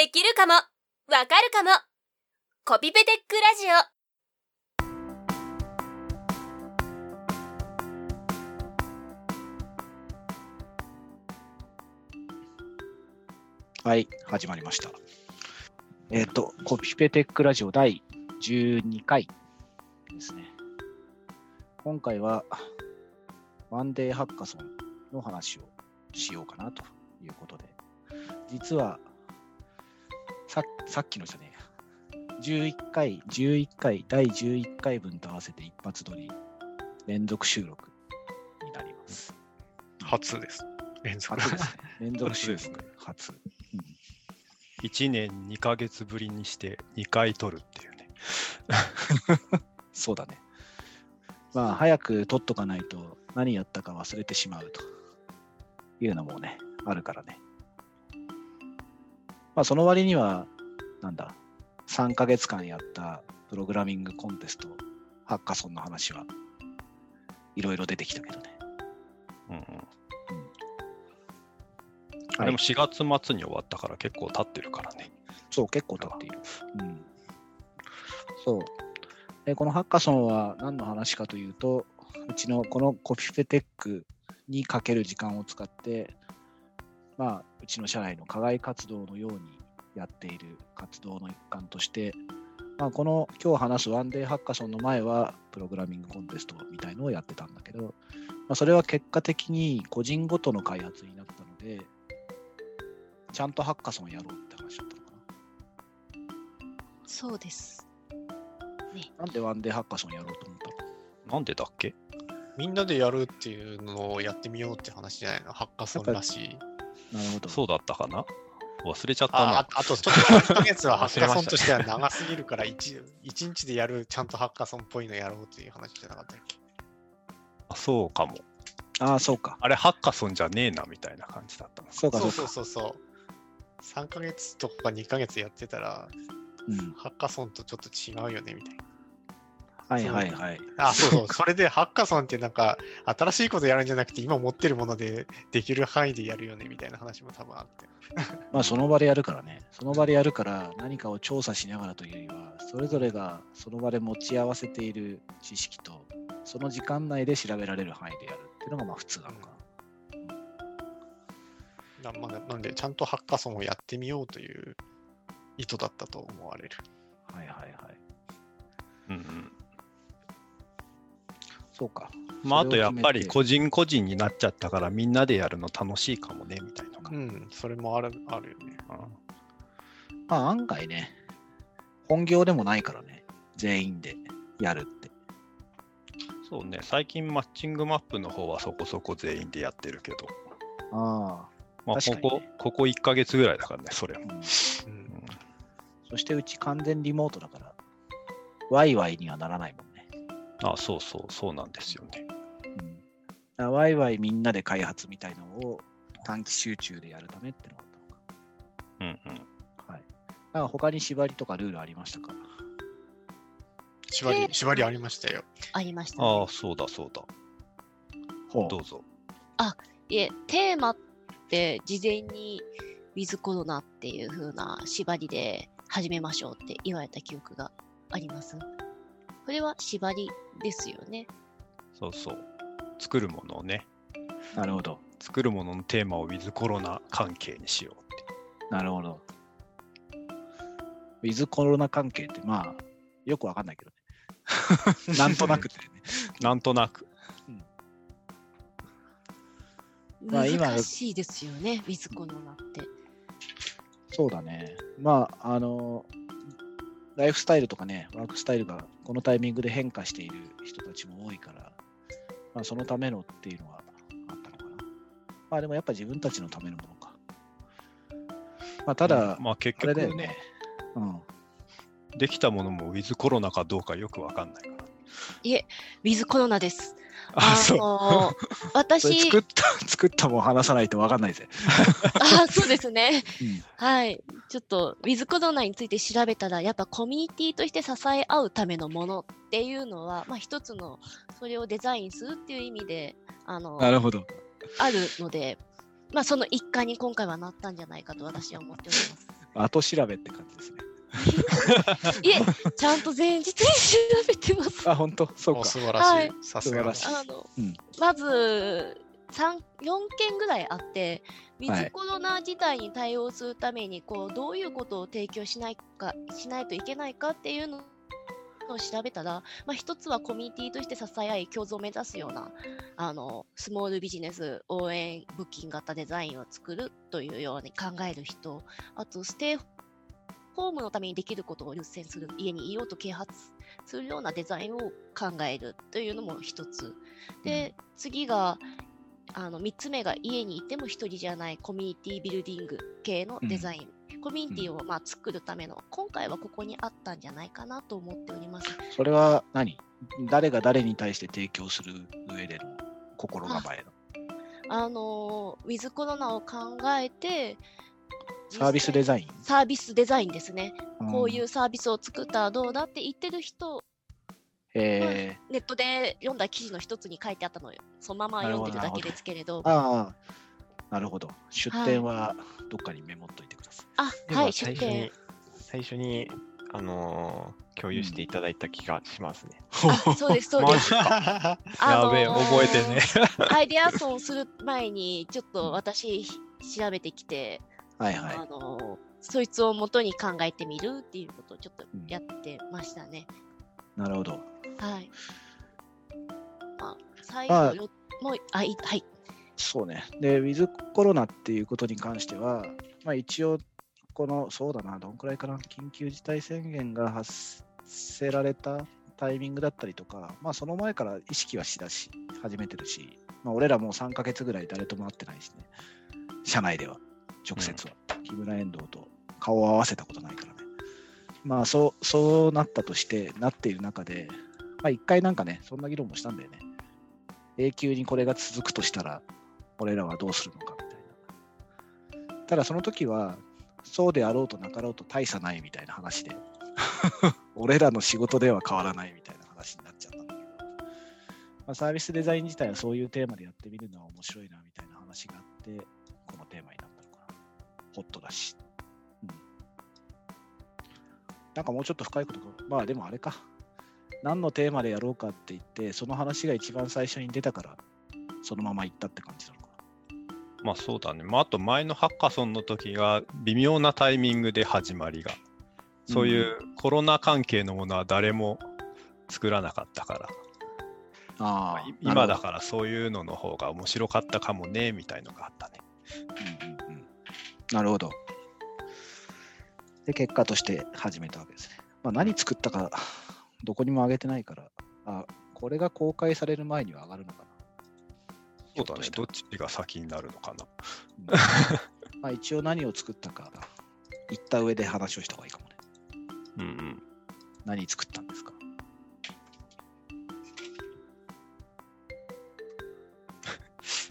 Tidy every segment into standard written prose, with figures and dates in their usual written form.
できるかも、わかるかも。コピペテックラジオ。はい、始まりました。コピペテックラジオ第12回ですね。今回はワンデーハッカソンの話をしようかなということで、実はさっきのじゃねえ11回第11回分と合わせて一発撮り連続収録になります。初です。連続収録初。1年2ヶ月ぶりにして2回撮るっていうねそうだね。まあ早く撮っとかないと何やったか忘れてしまうというのもねあるからね。まあその割にはなんだ3ヶ月間やったプログラミングコンテストハッカソンの話はいろいろ出てきたけどね。うんうん、あれも4月末に終わったから結構経ってるからね。そう、結構経っている。うん。そう。で、このハッカソンは何の話かというと、うちのこのコピペテックにかける時間を使って、まあ、うちの社内の課外活動のようにやっている活動の一環として、まあ、この今日話すワンデーハッカソンの前は、プログラミングコンテストみたいのをやってたんだけど、まあ、それは結果的に個人ごとの開発になったので、ちゃんとハッカソンやろうって話だったのかな。そうです、ね、なんでワンデーハッカソンやろうと思ったの？なんでだっけ？みんなでやるっていうのをやってみようって話じゃないの？ハッカソンらしい。なるほど。そうだったかな？忘れちゃったな。あとちょっと3ヶ月はハッカソンとしては長すぎるから1日でやるちゃんとハッカソンっぽいのやろうっていう話じゃなかったっけ？あ、そうかも。あ、そうか。あれハッカソンじゃねえなみたいな感じだったの。そうかそうか。そう。3ヶ月とか2ヶ月やってたら、うん、ハッカソンとちょっと違うよねみたいな。はいはいはい。あ、そう。それでハッカソンってなんか新しいことやるんじゃなくて今持ってるものでできる範囲でやるよねみたいな話も多分あって。まあその場でやるからね。その場でやるから何かを調査しながらというよりは、それぞれがその場で持ち合わせている知識とその時間内で調べられる範囲でやるっていうのがまあ普通なのかな。なんでちゃんとハッカソンをやってみようという意図だったと思われる。はいはいはい。うんうん。そうか。まああとやっぱり個人になっちゃったからみんなでやるの楽しいかもねみたいな。うん、それもあるよね。まあ案外ね、本業でもないからね、全員でやるって。そうね、最近マッチングマップの方はそこそこ全員でやってるけど。ああ。まあ、ここ1ヶ月ぐらいだからね、それも、うんうん。そしてうち完全リモートだから、ワイワイにはならないもんね。ああ、そうそう、そうなんですよね。うん、ワイワイみんなで開発みたいのを短期集中でやるためってのがあったのか。うんうん。はい。なんか他に縛りとかルールありましたか？縛りありましたよ。ありました、ね。ああ、そうだそうだ。ほう。どうぞ。あ、いえ、テーマって、で事前にウィズコロナっていう風な縛りで始めましょうって言われた記憶があります。これは縛りですよね。そうそう、作るものをね。なるほど。作るもののテーマをウィズコロナ関係にしようって。なるほど。ウィズコロナ関係ってまあよくわかんないけどねなんとなくってねなんとなく難しいですよね、ウィズコロナって。そうだね。まあ、ライフスタイルとかね、ワークスタイルがこのタイミングで変化している人たちも多いから、まあ、そのためのっていうのはあったのかな。まあ、でもやっぱ自分たちのためのものか。まあ、ただ、まあ、結局ね、うん、できたものもウィズコロナかどうかよくわかんないから。いえ、ウィズコロナです。そう私作ったも話さないと分かんないぜそうですね、うん、はい。ちょっとウィズコロナについて調べたらやっぱコミュニティとして支え合うためのものっていうのは、まあ、一つのそれをデザインするっていう意味でなるほどあるので、まあ、その一環に今回はなったんじゃないかと私は思っております後調べって感じですね。いえ、ちゃんと前日に調べてます。あ、本当、そうか。素晴らしい。はい、さすがだし。まず4件ぐらいあって、ウィズコロナ事態に対応するためにこうどういうことを提供しないといけないかっていうのを調べたら、まあ、一つはコミュニティとして支え合い共存を目指すようなスモールビジネス応援募金型デザインを作るというように考える人、あとステイホームのためにできることを優先する、家にいようと啓発するようなデザインを考えるというのも一つで、次が3つ目が家にいても一人じゃないコミュニティビルディング系のデザイン、コミュニティを作るための、今回はここにあったんじゃないかなと思っております。それは誰が誰に対して提供する上での心構えのウィズコロナを考えてサービスデザインですね、こういうサービスを作ったらどうだって言ってる人、ネットで読んだ記事の一つに書いてあったのをそのまま読んでるだけですけれど、なるほど。出典はどっかにメモっといてください。はい、出典。最初に、共有していただいた気がしますね。あ、そうです、そうです。やべえ、覚えてね。アイデアソンする前に、ちょっと私、調べてきて、はいはい、そいつを元に考えてみるっていうことをちょっとやってましたね。なるほど。はい。最後よ、もう、はい。そうね。で、ウィズコロナっていうことに関しては、一応どんくらいかな、緊急事態宣言が発せられたタイミングだったりとか、その前から意識は始めてるし、俺らもう3ヶ月ぐらい誰とも会ってないしね、社内では直接は、木村遠藤と顔を合わせたことないからね。そうなったとしてなっている中で、一回そんな議論もしたんだよね。永久にこれが続くとしたら俺らはどうするのかみたいな。ただその時はそうであろうとなかろうと大差ないみたいな話で俺らの仕事では変わらないみたいな話になっちゃったんだけど、サービスデザイン自体はそういうテーマでやってみるのは面白いなみたいな話があって、このテーマになったのかな。ホットだし、もうちょっと深いことでもあれか、何のテーマでやろうかって言ってその話が一番最初に出たからそのまま行ったって感じなのかな。そうだね。あと前のハッカソンの時が微妙なタイミングで始まりが、そういうコロナ関係のものは誰も作らなかったから、今だからそういうのの方が面白かったかもねみたいのがあったね。なるほど。で、結果として始めたわけですね。何作ったかどこにも上げてないから、これが公開される前には上がるのかな。そうだね。どっちが先になるのかな。一応何を作ったか言った上で話をした方がいいかもね。何作ったんですか。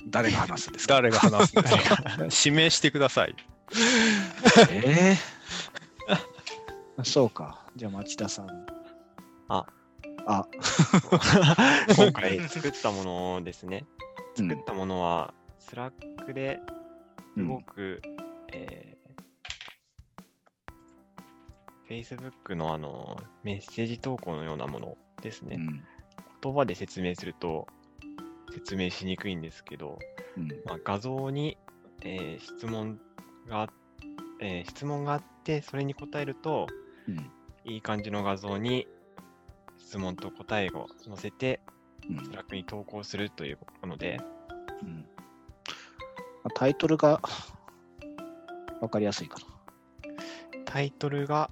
誰が話すんですか指名してください。そうか。じゃあ町田さん。今回作ったものですね。作ったものは、スラックで動く、Facebook のメッセージ投稿のようなものですね。言葉で説明すると説明しにくいんですけど、画像に、質問があって、それに答えると、いい感じの画像に質問と答えを載せて、スラックに投稿するということなので、タイトルが分かりやすいかな。タイトルが、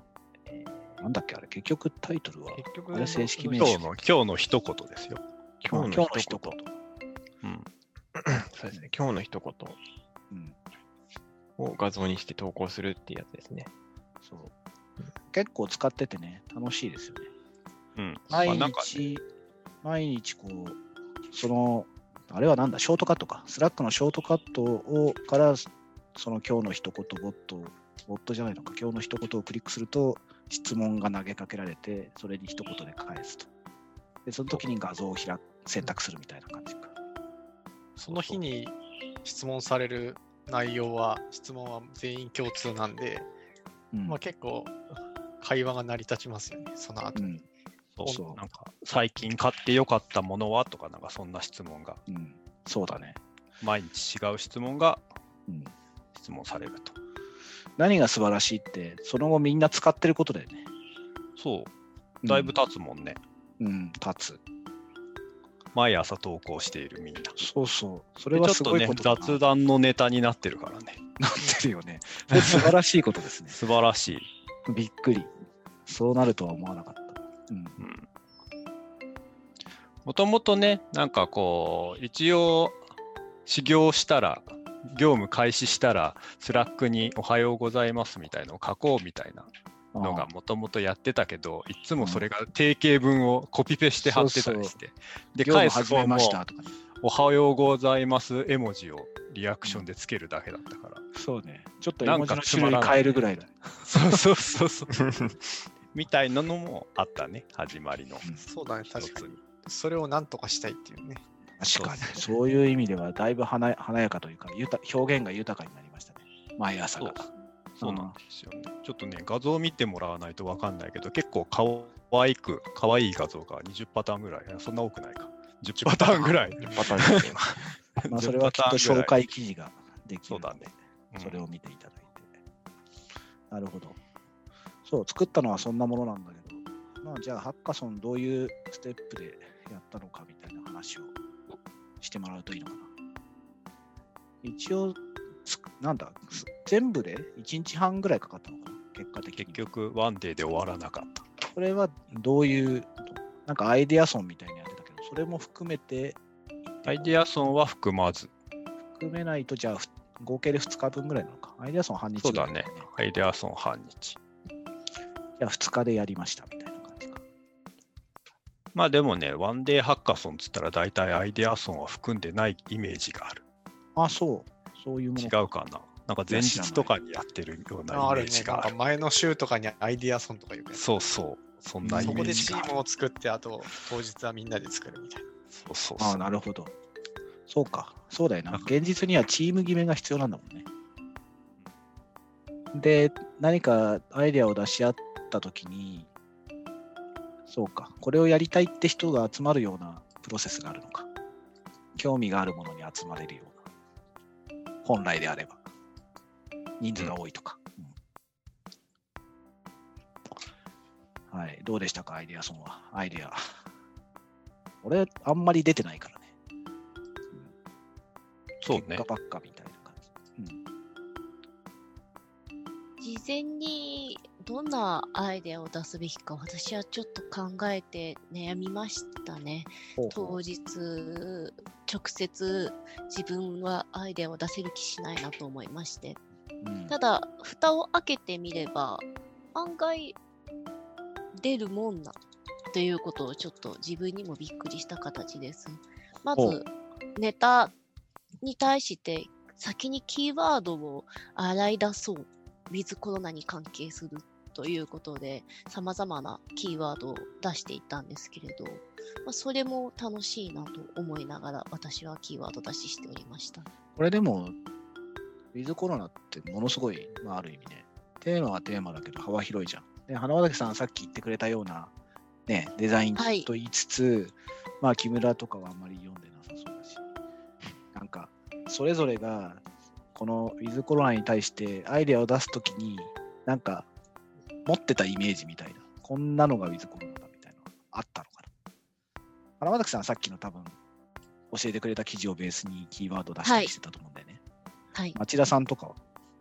なんだっけあれ、結局タイトルはあれ正式名称、今日の一言ですよ。今日の一言、そうですね。今日の一言を画像にして投稿するっていうやつですね。結構使っててね、楽しいですよね。毎日こう、あれはなんだ、ショートカットか。スラックのショートカットから、今日の一言ボットじゃないのか、今日の一言をクリックすると、質問が投げかけられて、それに一言で返すと。で、その時に画像を選択するみたいな感じか。その日に質問される内容は、質問は全員共通なんで、まあ、結構会話が成り立ちますよね、その後に。そうそう、なんか最近買ってよかったものはとか、なんかそんな質問が、そうだね、毎日違う質問が質問されると、何が素晴らしいってその後みんな使ってることだよね。そうだいぶ経つもんね。経つ、毎朝投稿しているみんな。そうそう。それはすごいことだな。ちょっとね、雑談のネタになってるからね。なってるよね。素晴らしいことですね。素晴らしい。びっくり。そうなるとは思わなかった。もともとね、なんかこう、一応、始業したら、業務開始したら、スラックにおはようございますみたいのを書こうみたいなのがもともとやってたけど、いつもそれが定型文をコピペして貼ってたりして、で返す方もおはようございます絵文字をリアクションでつけるだけだったから、そうね、ちょっと絵文字の種類変えるぐらいだ。そうそうそうみたいなのもあったね、始まりの。そうだね、確かに。それをなんとかしたいっていうね。確かに、そういう意味ではだいぶ華やかというか、表現が豊かになりましたね、毎朝が。そうなんですよね。ちょっとね、画像を見てもらわないと分かんないけど、結構かわいい画像が20パターンぐらい、そんな多くないか、10パターンぐらい。まあそれはきっと紹介記事ができるので、そうだね、それを見ていただいて。なるほど。そう、作ったのはそんなものなんだけど、まあ、じゃあハッカソンどういうステップでやったのかみたいな話をしてもらうといいのかな。一応、なんだ、全部で1日半ぐらいかかったのかな、結果的に。結局ワンデーで終わらなかった。これはどういう、なんかアイデアソンみたいにやってたけど、それも含めて、アイデアソンは含めないと、じゃあ合計で2日分ぐらいなのか。アイデアソン半日ぐらい、ね、そうだね、アイデアソン半日。じゃあ2日でやりましたみたいな感じか。まあでもね、ワンデーハッカソンっつったら大体アイデアソンは含んでないイメージがある。あ、そういうもの。違うかな。なんか前日とかにやってるようなイメージがある。あるね。なんか前の週とかにアイデアソンとかいうか。そうそう。そんなイメージがある。そこでチームを作って、あと当日はみんなで作るみたいな。そうそうそう。ああ、なるほど。そうか。そうだよな。現実にはチーム決めが必要なんだもんね。で、何かアイデアを出し合ったときに、そうか。これをやりたいって人が集まるようなプロセスがあるのか。興味があるものに集まれるような。本来であれば人数が多いとか、はい、どうでしたか、アイデアソンは。アイデア、俺あんまり出てないからね、そうね、結果ばっかみたいな感じ、事前にどんなアイデアを出すべきか、私はちょっと考えて悩みましたね。当日直接自分はアイデアを出せる気しないなと思いまして、ただ蓋を開けてみれば案外出るもんなということをちょっと自分にもびっくりした形です。まずネタに対して先にキーワードを洗い出そう、ウィズコロナに関係するということでさまざまなキーワードを出していったんですけれど、それも楽しいなと思いながら私はキーワード出ししておりました。これでもウィズコロナってものすごい、ある意味ね、テーマはテーマだけど幅広いじゃん。で、花畑さんさっき言ってくれたような、ね、デザインと言いつつ、はい、まあ木村とかはあんまり読んでなさそうだし、なんかそれぞれがこのウィズコロナに対してアイデアを出すときになんか持ってたイメージみたいな、こんなのがウィズコロナだみたいなのがあったのかな。花畑さんはさっきの多分教えてくれた記事をベースにキーワード出したりしてたと思うんだよね、はい、町田さんとかは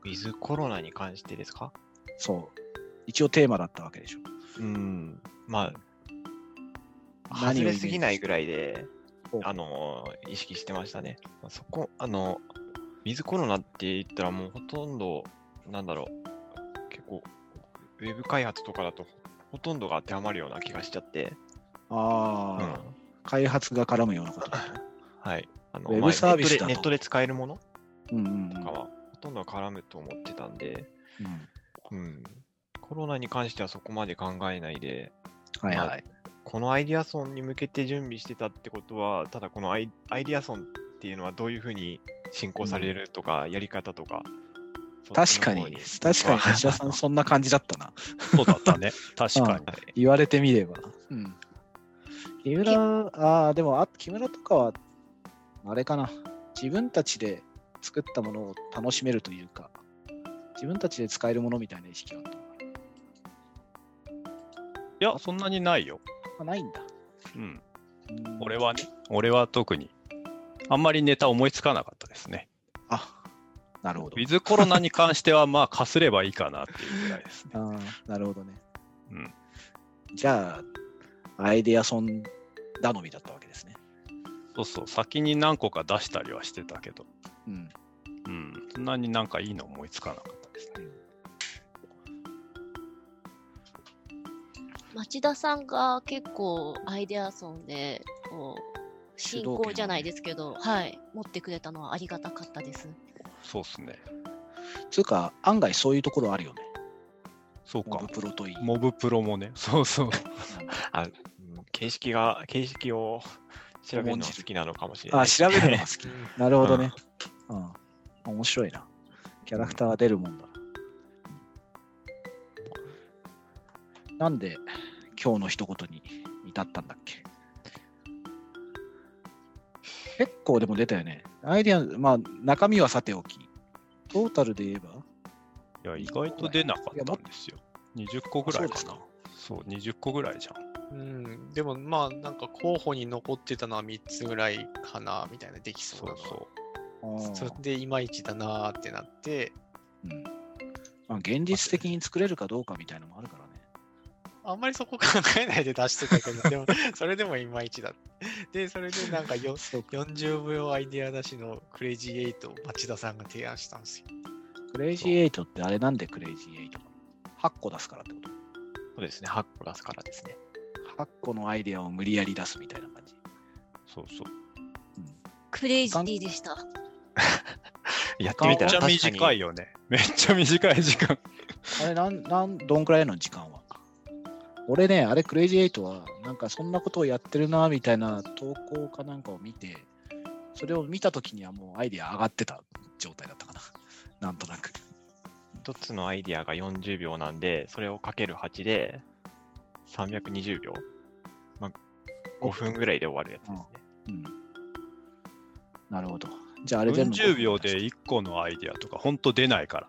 ウィズコロナに関してですか。そう、一応テーマだったわけでしょ。まあ外れすぎないぐらいで意識してましたね。そこウィズコロナって言ったらもうほとんどなんだろう、結構ウェブ開発とかだとほとんどが当てはまるような気がしちゃって、開発が絡むようなことだねはい、ウェブサービスだと、ネットで使えるものとかはほとんど絡むと思ってたんで、コロナに関してはそこまで考えないで、このアイデアソンに向けて準備してたってことは、ただこのアイデアソンっていうのはどういうふうに進行されるとか、やり方とか、確かに、確かに橋田さんそんな感じだったな。そうだったね、確かに。言われてみれば。うん、木村、でも木村とかは、あれかな、自分たちで作ったものを楽しめるというか、自分たちで使えるものみたいな意識はあった。いや、そんなにないよ。ないんだ。うん。俺はね、俺は特に、あんまりネタ思いつかなかったですね。あ、なるほど。ウィズコロナに関しては、まあ、かすればいいかなっていうぐらいですね。ああ、なるほどね。うん。じゃあ、アイデアソン頼みだったわけですね。そうそう、先に何個か出したりはしてたけど、うん。うん。そんなになんかいいの思いつかなかったですね。町田さんが結構アイデアソンでこう進行じゃないですけど、はい、持ってくれたのはありがたかったです。そうっすね。つうか案外そういうところあるよね。そうか。モブプロといい。モブプロもね。そうそう。形式を調べるの好きなのかもしれない。あ、調べるのが好き。なるほどね。うん。面白いな。キャラクターが出るもんだ。なんで今日の一言に至ったんだっけ。結構でも出たよね。アイデア、まあ中身はさておき。トータルで言えば、いや意外と出なかったんですよ。20個ぐらいかな。そう、20個ぐらいじゃん。うん。でもまあなんか候補に残ってたのは3つぐらいかなみたいなできそうな。そうそう。それでいまいちだなーってなって。うん。まあ現実的に作れるかどうかみたいなのもあるからね。あんまりそこ考えないで出してたけど、でもそれでもいまいちだ。で、それでなんか40秒アイデア出しのクレイジーエイトを町田さんが提案したんですよ。クレイジーエイトってあれなんでクレイジーエイト ?8 個出すからってこと？そうですね、8個出すからですね。8個のアイデアを無理やり出すみたいな感じ。そうそう。うん、クレイジーでした。やってみたら確かにめっちゃ短いよね。めっちゃ短い時間。あれどんくらいの時間は？俺ね、あれクレイジーエイトはなんかそんなことをやってるなみたいな投稿かなんかを見て、それを見たときにはもうアイデア上がってた状態だったかな、なんとなく。一つのアイデアが40秒なんで、それをかける8で320秒、まあ、5分ぐらいで終わるやつですね。うん、なるほど。じゃああれ全部40秒で1個のアイデアとかほんと出ないから。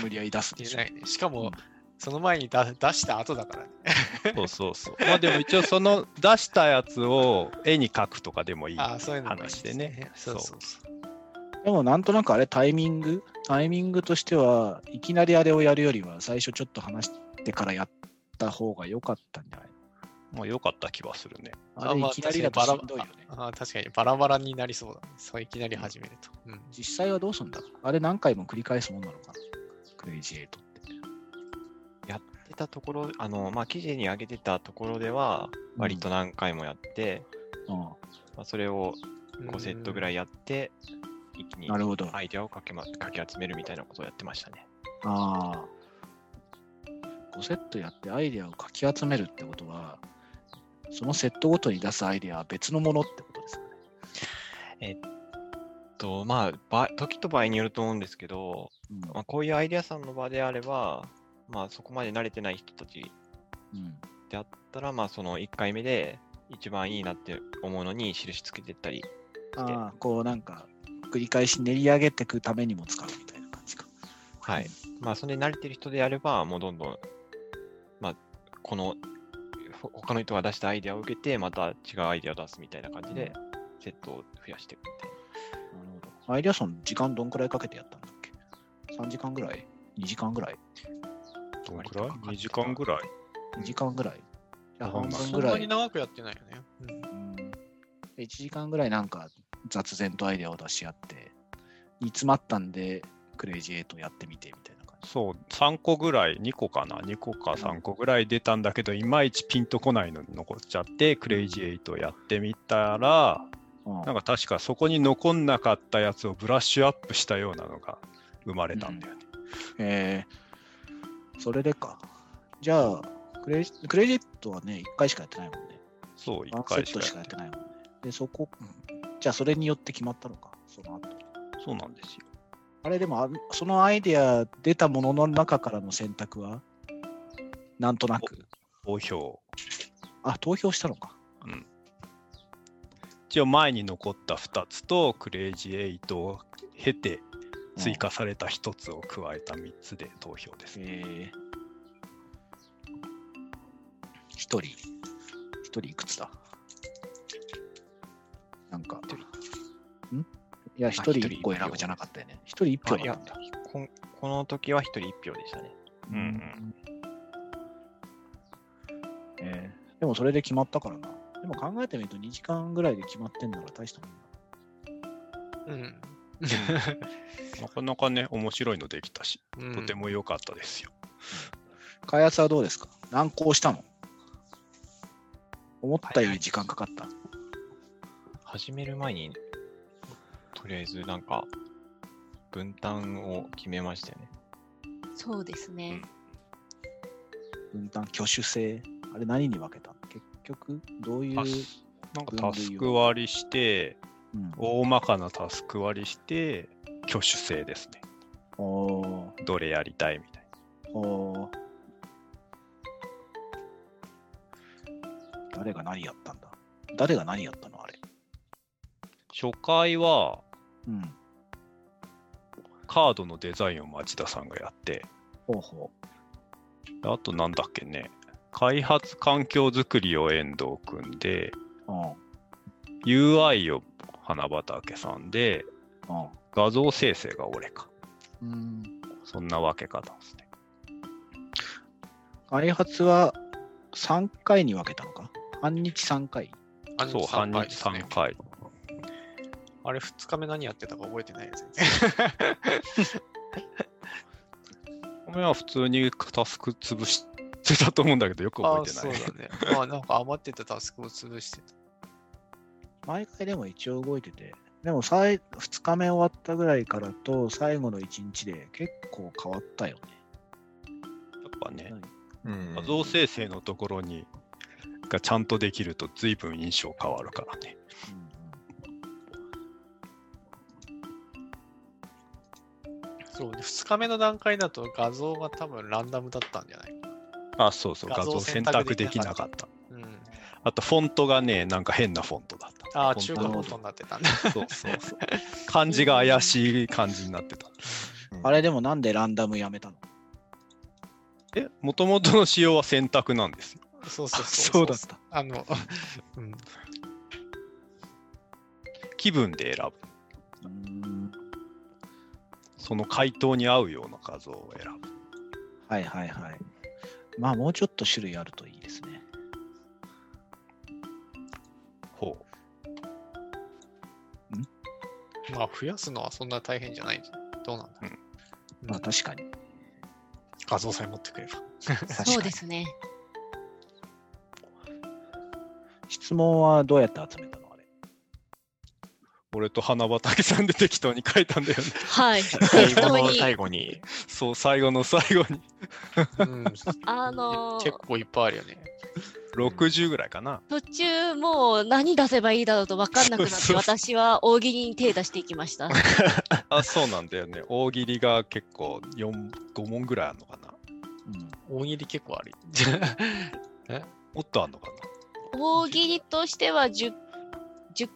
無理やり出すでしょ。しかも、うん、その前に出した後だからね。そうそうそう。まあでも一応その出したやつを絵に描くとかでもいい話でね。そうそうそう。でもなんとなくあれタイミングとしてはいきなりあれをやるよりは最初ちょっと話してからやった方が良かったんじゃないの？もう良かった気はするね。あれいきなりだとしんどいよね。確かにバラバラになりそうだね。そういきなり始めると。うん、実際はどうするんだろう。あれ何回も繰り返すもんなのかな。クレイジーエイトってやってたところ、まあ、記事に上げてたところでは割と何回もやって、うん、まあ、それを5セットぐらいやって、うん、一気にアイデアをかき集めるみたいなことをやってましたね。ああ、5セットやってアイデアをかき集めるってことは、そのセットごとに出すアイデアは別のものってことですかね。まあ、時と場合によると思うんですけど、うん、まあ、こういうアイデアさんの場であれば、まあ、そこまで慣れてない人たちであったら、うん、まあ、その1回目で一番いいなって思うのに印つけてったりして、こうなんか繰り返し練り上げていくためにも使うみたいな感じか。はい。まあ、それ慣れてる人であれば、もうどんどん、まあ、この他の人が出したアイデアを受けて、また違うアイデアを出すみたいな感じで、セットを増やしていくみたいな。アイデアソン時間どんくらいかけてやったんだっけ？ 3 時間ぐらい ?2 時間ぐらいどんくらい ?2 時間ぐらい ?2 時間ぐらい、うん、半分ぐらい。そんなに長くやってないよね。うん、1時間ぐらいなんか雑然とアイデアを出し合って、煮詰まったんでクレイジーエイトやってみてみたいな感じ。そう、3個ぐらい、2個かな ?2 個か3個ぐらい出たんだけど、いまいちピンとこないのに残っちゃって、クレイジーエイトやってみたら、なんか確かそこに残んなかったやつをブラッシュアップしたようなのが生まれたんだよね。うん、それでか。じゃあクレジットはね、1回しかやってないもんね。そう、1回しかやってないもんね。で、そこ、じゃあそれによって決まったのか、その後。そうなんですよ。あれでもそのアイデア出たものの中からの選択はなんとなく投票。あ、投票したのか。うん。一応前に残った2つとクレイジーエイトを経て追加された1つを加えた3つで投票ですね。1人いくつだ。なんかん？いや1人1個選ぶじゃなかったよね。1人1票だった。この時は1人1票でしたね。うんうん。でもそれで決まったからな。でも考えてみると2時間ぐらいで決まってんなら大したもんだ。うん。なかなかね、面白いのできたし、うん、とても良かったですよ。開発はどうですか？難航したの？思ったより時間かかった。始める前にとりあえずなんか分担を決めましたよね。そうですね。うん、分担、挙手制。あれ何に分けた？結局どういうなんかタスク割りして、うん、大まかなタスク割りして挙手制ですね。お、どれやりたいみたいな。お、誰が何やったんだ。誰が何やったのあれ。初回は、うん、カードのデザインを町田さんがやって。ほうほう。あとなんだっけね。開発環境づくりを遠藤くんで、うん、UI を花畑さんで、うん、画像生成が俺か、うん、そんな分け方ですね。開発は3回に分けたのか。半日3回。そう、半日3回。あれ2日目何やってたか覚えてないですね。お前は普通にタスク潰してだと思うんだけどよく覚えてない。あ、そうだね。まあなんか余ってたタスクを潰してた。毎回でも一応動いてて、でも2日目終わったぐらいからと最後の1日で結構変わったよね。やっぱね、うん、画像生成のところにがちゃんとできると随分印象変わるからね。うんうん、そうね。2日目の段階だと画像が多分ランダムだったんじゃないか。あ、そうそう、画像選択できなかった。うん、あと、フォントがね、なんか変なフォントだった。ああ、中華フォントになってたね。そうそうそう。漢字が怪しい漢字になってた。うん、あれ、でもなんでランダムやめたの？もともとの仕様は選択なんですよ。そうそうそう。そうだった。うん、気分で選ぶ。その回答に合うような画像を選ぶ。はいはいはい。まあもうちょっと種類あるといいですね。ほう。まあ増やすのはそんな大変じゃないんじゃない。どうなんだろう。うん、まあ確かに。画像さえ持ってくれば。そうですね。質問はどうやって集めたのあれ。俺と花畑さんで適当に書いたんだよね。はい。最後に。そう、最後の最後に。うん、結構いっぱいあるよね。60ぐらいかな。途中もう何出せばいいだろうと分かんなくなって、そうそう、私は大喜利に手出していきました。あ、そうなんだよね。大喜利が結構5問ぐらいあるのかな。うん、大喜利結構ある。え？もっとあるのかな。大喜利としては10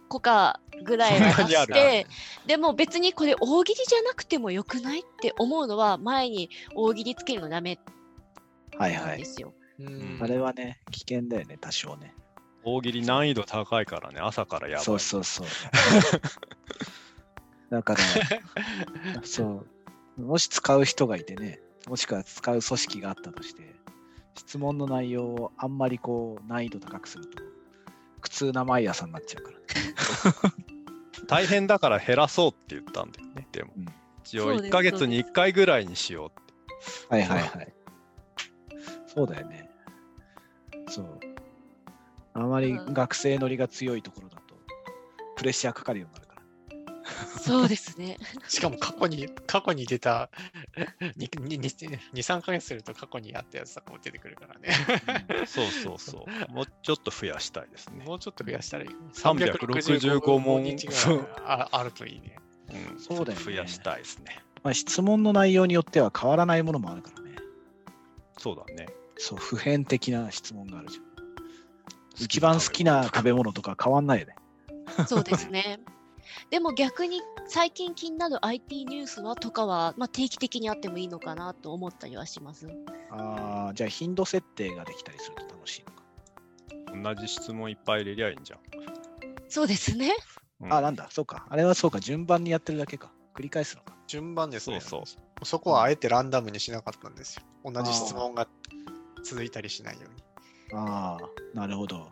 個かぐらいは出して、でも別にこれ大喜利じゃなくてもよくないって思うのは前に大喜利つけるのダメなんですよ。はいはい、うん、あれはね危険だよね多少ね。大喜利難易度高いからね、朝からやばい。そうそうそう。だからそうもし使う人がいてね、もしくは使う組織があったとして、質問の内容をあんまりこう難易度高くすると苦痛な毎朝になっちゃうから、ね、大変だから減らそうって言ったんだよね。でも、うん、一応1ヶ月に1回ぐらいにしようって。はいはいはい。そうだよね。そう。あまり学生乗りが強いところだとプレッシャーかかるようになるから。そうですね。しかも過去に出た2、3ヶ月すると過去にやったやつとかも出てくるからね。うん、そうそうそう。もうちょっと増やしたいですね。もうちょっと増やしたらいい。365問あるといいね。うん、そうだよね、増やしたいですね。まあ、質問の内容によっては変わらないものもあるからね。そうだね。そう、普遍的な質問があるじゃん。一番好きな食べ物とか変わんないよね。そうですね。でも逆に最近気になる IT ニュースはとかは、まあ、定期的にあってもいいのかなと思ったりはします。ああ、じゃあ頻度設定ができたりすると楽しいのか。同じ質問いっぱい入れりゃいいんじゃん。そうですね、うん、あ、なんだ、そうか、あれはそうか、順番にやってるだけか、繰り返すのか、順番ですね。そうそう、そこはあえてランダムにしなかったんですよ。同じ質問が続いたりしないように。ああ、なるほど。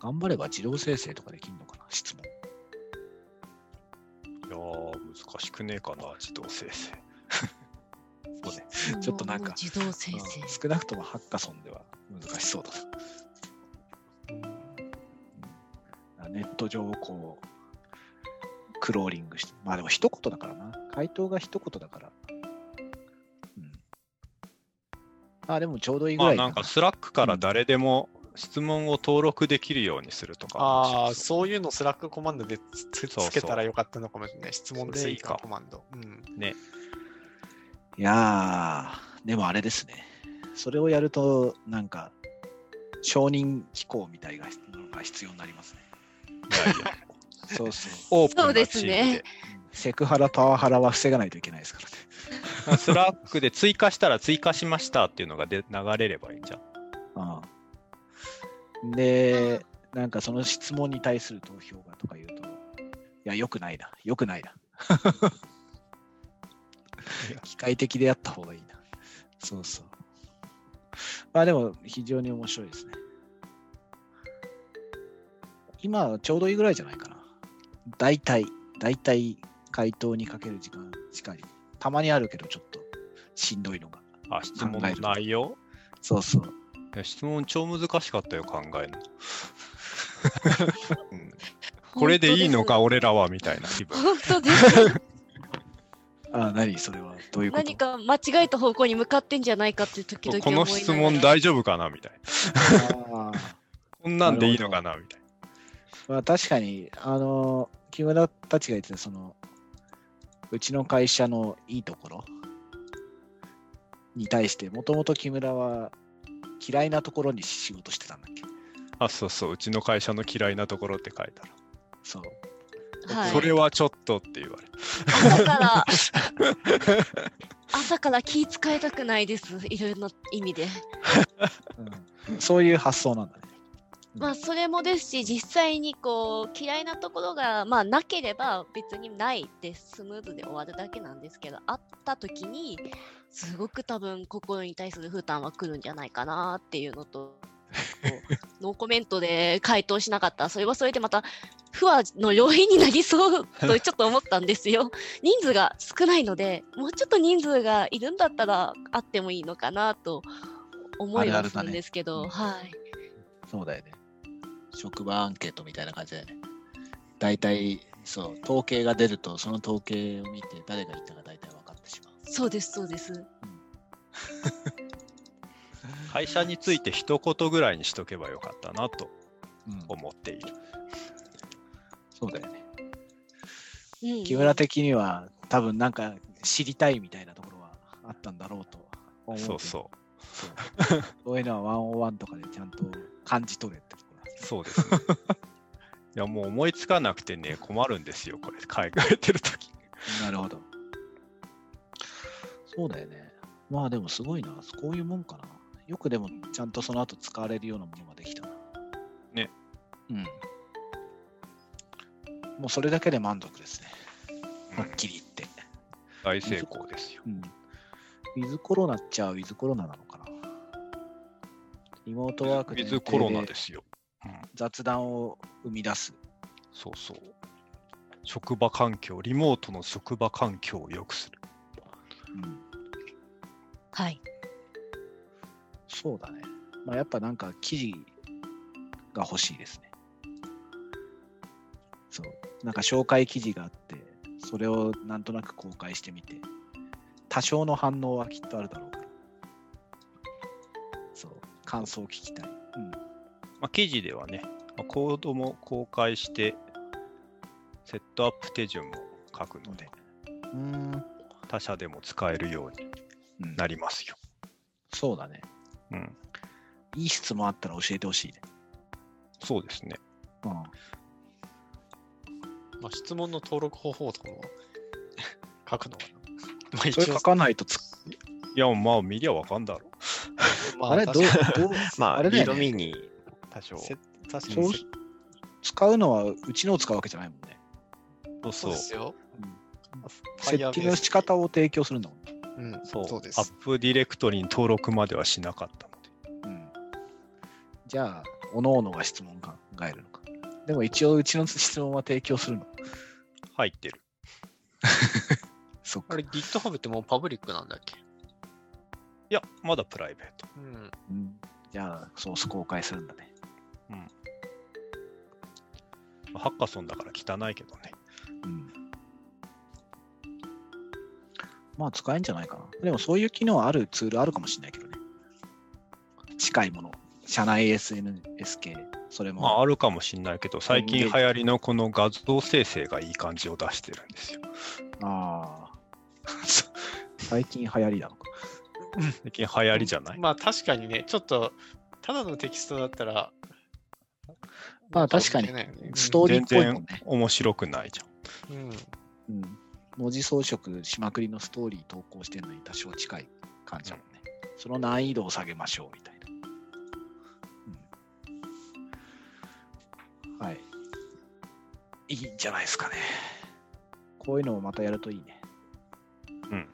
頑張れば自動生成とかできるのかな、質問。いやー、難しくねえかな、自動生成。そうね、ちょっとなんか自動生成、少なくともハッカソンでは難しそうだな。ネット上をこうクローリングして、まあでも一言だからな、回答が一言だから。うん、あ、でもちょうどいいぐらいかな。まあなんかスラックから誰でも、うん、質問を登録できるようにするとか。ああ、そういうのスラックコマンドで つけたらよかったのかもしれない。質問追加コマンド、うん、ね。いやー、でもあれですね、それをやるとなんか承認機構みたいなのが必要になりますね。いやいやそうそう、オープンなチームで、そうですね、セクハラパワハラは防がないといけないですからね。スラックで追加したら追加しましたっていうのがで流れればいいんじゃん。ああ、で、なんかその質問に対する投票がとか言うと、いや、よくないな、よくないな。機械的でやった方がいいな。そうそう。まあでも、非常に面白いですね。今、ちょうどいいぐらいじゃないかな。大体、回答にかける時間、しかり、たまにあるけど、ちょっと、しんどいのが。あ、質問の内容？そうそう。質問超難しかったよ、考えるの。うん、これでいいのか俺らはみたいな気分。本当です。あ、何それはどういうこと？何か間違えた方向に向かってんじゃないかって時々思いながら。この質問大丈夫かなみたいな。こんなんでいいのかなみたいな。まあ、確かに木村たちが言ってたそのうちの会社のいいところに対して、もともと木村は嫌いなところに仕事してたんだっけ？あ、そうそう、うちの会社の嫌いなところって書いたら、そう、はい、それはちょっとって言われた。朝から気使いたくないです、いろいろな意味で、うん、そういう発想なんだね。まあそれもですし、実際にこう嫌いなところがまあなければ別にないってスムーズで終わるだけなんですけど、あった時にすごく多分心に対する負担は来るんじゃないかなっていうのと、ノーコメントで回答しなかったらそれはそれでまた不和の要因になりそうとちょっと思ったんですよ。人数が少ないので、もうちょっと人数がいるんだったらあってもいいのかなと思いはするんですけど、あれあれだね。はい、そうだよね。職場アンケートみたいな感じで、だいたいそう統計が出るとその統計を見て誰が言ったかだいたい分かってしまう。そうですそうです、うん、会社について一言ぐらいにしとけばよかったなと思っている、うん、そうだよね、うん、木村的には多分なんか知りたいみたいなところはあったんだろうと思う。そうそうそういうのは101とかでちゃんと感じ取れってそうです、ね、いやもう思いつかなくてね、困るんですよこれ考えてるとき。なるほど、そうだよね。まあでもすごいな、こういうもんかな。よくでもちゃんとその後使われるようなものができたなね。うん、もうそれだけで満足ですね、はっきり言って、うん、大成功ですよ。ウィズコロナっちゃウィズコロナなのかな。リモートワークでウィズコロナですよ。雑談を生み出す、そうそう、職場環境、リモートの職場環境を良くする、うん、はい、そうだね。まあやっぱなんか記事が欲しいですね。そう、なんか紹介記事があって、それをなんとなく公開してみて、多少の反応はきっとあるだろうから、そう、感想を聞きたい、うん、まあ、記事ではね、コードも公開してセットアップ手順も書くので、他社でも使えるようになりますよ。そうだね。うん。いい質問あったら教えてほしいね。そうですね。うん。まあ、質問の登録方法とかも書くのかな。まあ、一応書かないといや、まあ見りゃわかんだろう。まあ、あれどうまあ、あれね。色味に多少。確かに使うのはうちのを使うわけじゃないもんね。そうですよ。セッティングの仕方を提供するんだもんね。うん、そうです。アップディレクトリに登録まではしなかったので。うん、じゃあ、おのおのが質問考えるのか。でも一応、うちの質問は提供するの。入ってる。そっか。あれ、GitHub ってもうパブリックなんだっけ？いや、まだプライベート。うんうん、じゃあ、ソース公開するんだね。うん。ハッカソンだから汚いけどね。うん、まあ使えんじゃないかな。でもそういう機能あるツールあるかもしれないけどね。近いもの、社内 SNS 系、それも、まあ、あるかもしれないけど、最近流行りのこの画像生成がいい感じを出してるんですよ。ああ、最近流行りなのか。最近流行りじゃない。まあ確かにね、ちょっとただのテキストだったら、まあ確かにストーリーっぽいもんね。全然面白くないじゃん。うんうん、文字装飾しまくりのストーリー投稿してるのに多少近い感じだもんね、うん、その難易度を下げましょうみたいな、うん、はい、いいんじゃないですかね。こういうのをまたやるといいね。うん、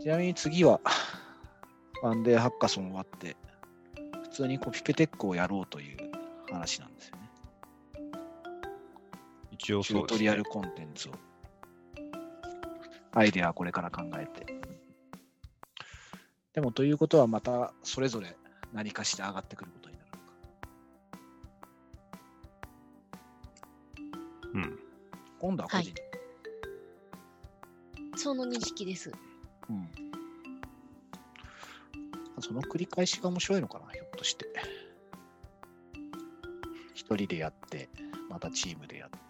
ちなみに次はワンデーハッカソン終わって普通にコピペテックをやろうという話なんですよね。チュートリアルコンテンツを、アイデアはこれから考えて、でもということはまたそれぞれ何かして上がってくることになるのか。うん。今度は個人、はい、その認識です。うん。その繰り返しが面白いのかな、ひょっとして。一人でやって、またチームでやって。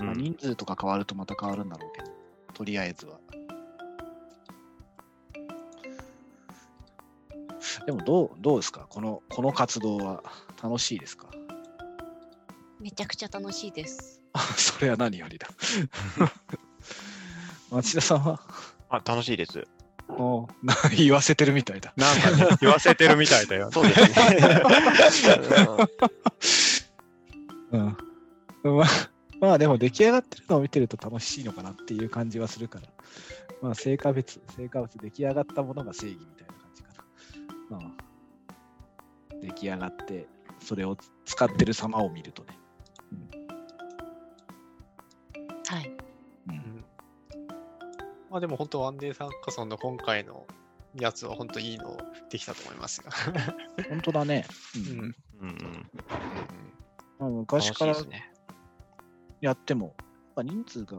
まあ、人数とか変わるとまた変わるんだろうけど、うん、とりあえずは。でもどうですか、この活動は楽しいですか？めちゃくちゃ楽しいです。それは何よりだ。町田さんは？あ、楽しいです。お、言わせてるみたいだ。なんか、ね、言わせてるみたいだよ。そうですね。うん。うん。まあでも出来上がってるのを見てると楽しいのかなっていう感じはするから、まあ成果物出来上がったものが正義みたいな感じかな。まあ、出来上がってそれを使ってる様を見るとね。うん、はい。うん。まあでも本当ワンデーハッカソンの今回のやつは本当いいのできたと思いますよ。本当だね。うん。うんうん。まあ昔から。楽しいですね。やっても、人数が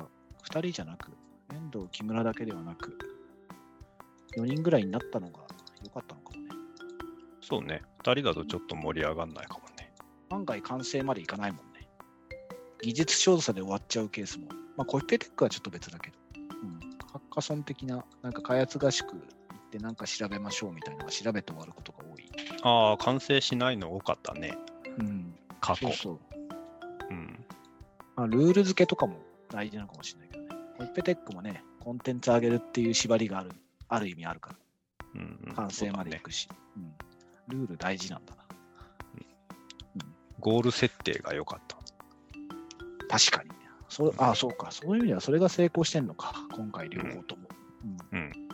2人じゃなく、遠藤、木村だけではなく、4人ぐらいになったのが良かったのかもね。そうね、2人だとちょっと盛り上がんないかもね。案外完成までいかないもんね。技術調査で終わっちゃうケースも、まあコピペテックはちょっと別だけど、うん、ハッカソン的な、なんか開発合宿行ってなんか調べましょうみたいなのが調べて終わることが多い。ああ、完成しないの多かったね。うん。過去。そう。うん。まあ、ルール付けとかも大事なのかもしれないけどね。コピペテックもね、コンテンツ上げるっていう縛りがある意味あるから、うんうん、完成までいくし、ね、うん、ルール大事なんだな、うんうん。ゴール設定が良かった。確かに。ああ、そうか。そういう意味ではそれが成功してんのか。今回両方とも。うんうんうん、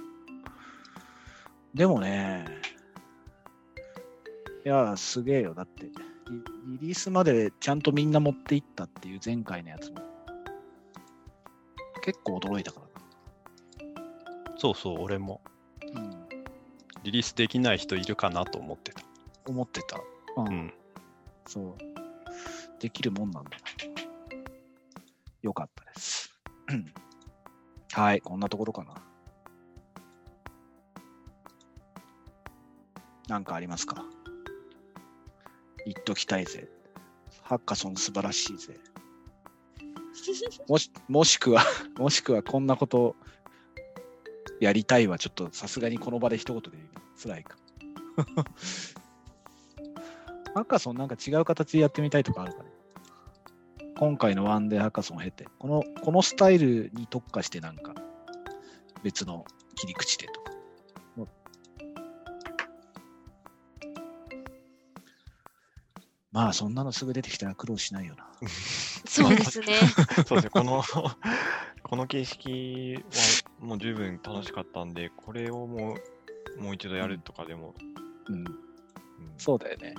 でもね、いや、すげえよ。だって。リリースまでちゃんとみんな持っていったっていう前回のやつも結構驚いたからな。そうそう、俺も、うん、リリースできない人いるかなと思ってた、うん、うん、そうできるもんなんだな。よかったです。はい、こんなところかな。なんかありますか？言っときたいぜ。ハッカソン素晴らしいぜ。もしくはこんなことやりたいはちょっとさすがにこの場で一言で辛いか。ハッカソンなんか違う形でやってみたいとかあるかね。今回のワンデーハッカソンを経て、このスタイルに特化してなんか別の切り口でとか。まあそんなのすぐ出てきたら苦労しないよな。そうですね。そうですね。この形式はもう十分楽しかったんで、これをもう一度やるとかでも、うんうん、そうだよね。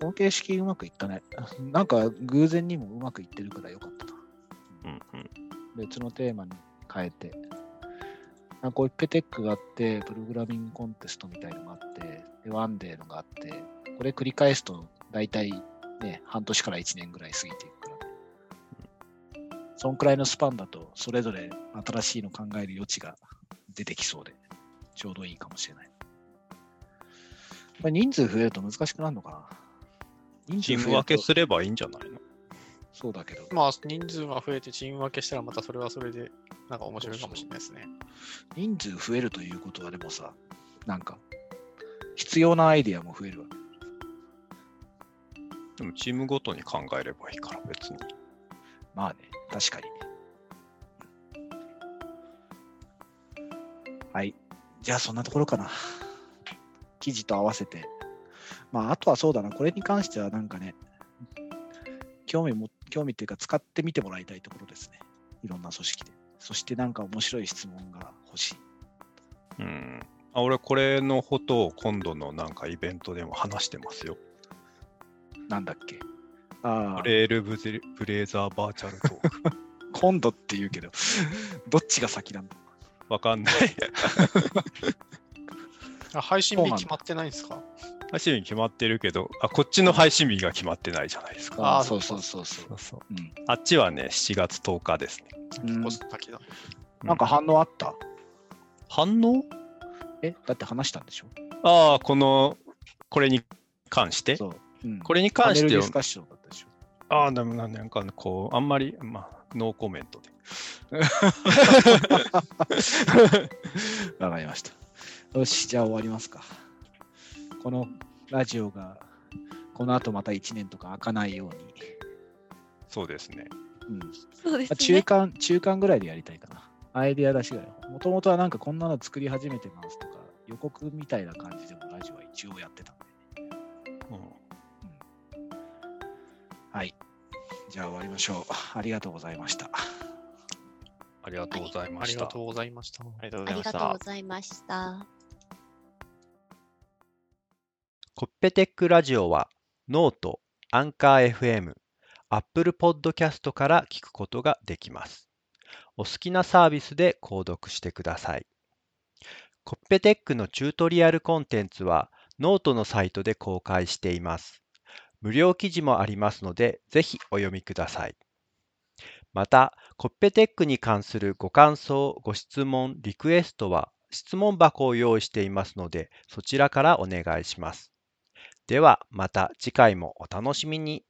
この形式うまくいったね。なんか偶然にもうまくいってるからよかったな。うんうん、別のテーマに変えて、なんかこうイッペテックがあって、プログラミングコンテストみたいのがあって、でワンデーのがあって、これ繰り返すと大体ね、半年から1年ぐらい過ぎていくから、ね、うん、そんくらいのスパンだとそれぞれ新しいの考える余地が出てきそうでちょうどいいかもしれない。これ人数増えると難しくなるのかな。人数チーム分けすればいいんじゃないの。そうだけど、まあ人数が増えてチーム分けしたらまたそれはそれでなんか面白いかもしれないですね。人数増えるということはでもさ、なんか必要なアイディアも増えるわけ。でもチームごとに考えればいいから別に。まあね、確かに。はい。じゃあそんなところかな。記事と合わせて。まああとはそうだな、これに関してはなんかね、興味っていうか使ってみてもらいたいところですね。いろんな組織で。そしてなんか面白い質問が欲しい。俺これのことを今度のなんかイベントでも話してますよ。なんだっけ、ブレイザーバーチャルトーク。今度って言うけど、どっちが先なんだわかんない。配信日決まってないんですか。配信日決まってるけど、こっちの配信日が決まってないじゃないですか。そうそう、うん。あっちはね、7月10日ですね。先だ。なんか反応あった、うん、反応だって話したんでしょ。これに関してそう。うん、これに関しては、パネルディスカッションだったでしょ。なんかこう、あんまり、まあ、ノーコメントで。わかりました。よし、じゃあ終わりますか。このラジオが、この後また1年とか開かないように。そうですね。うん。そうですね。中間ぐらいでやりたいかな。アイデア出しぐらい。もともとはなんかこんなの作り始めてますとか、予告みたいな感じでもラジオは一応やってたんで。はい。じゃあ終わりましょう。ありがとうございました。ありがとうございました。ありがとうございました。ありがとうございました。コッペテックラジオは、ノート、アンカー FM、Apple Podcast から聞くことができます。お好きなサービスで購読してください。コッペテックのチュートリアルコンテンツは、ノートのサイトで公開しています。無料記事もありますので、ぜひお読みください。また、コッペテックに関するご感想、ご質問、リクエストは質問箱を用意していますので、そちらからお願いします。では、また次回もお楽しみに。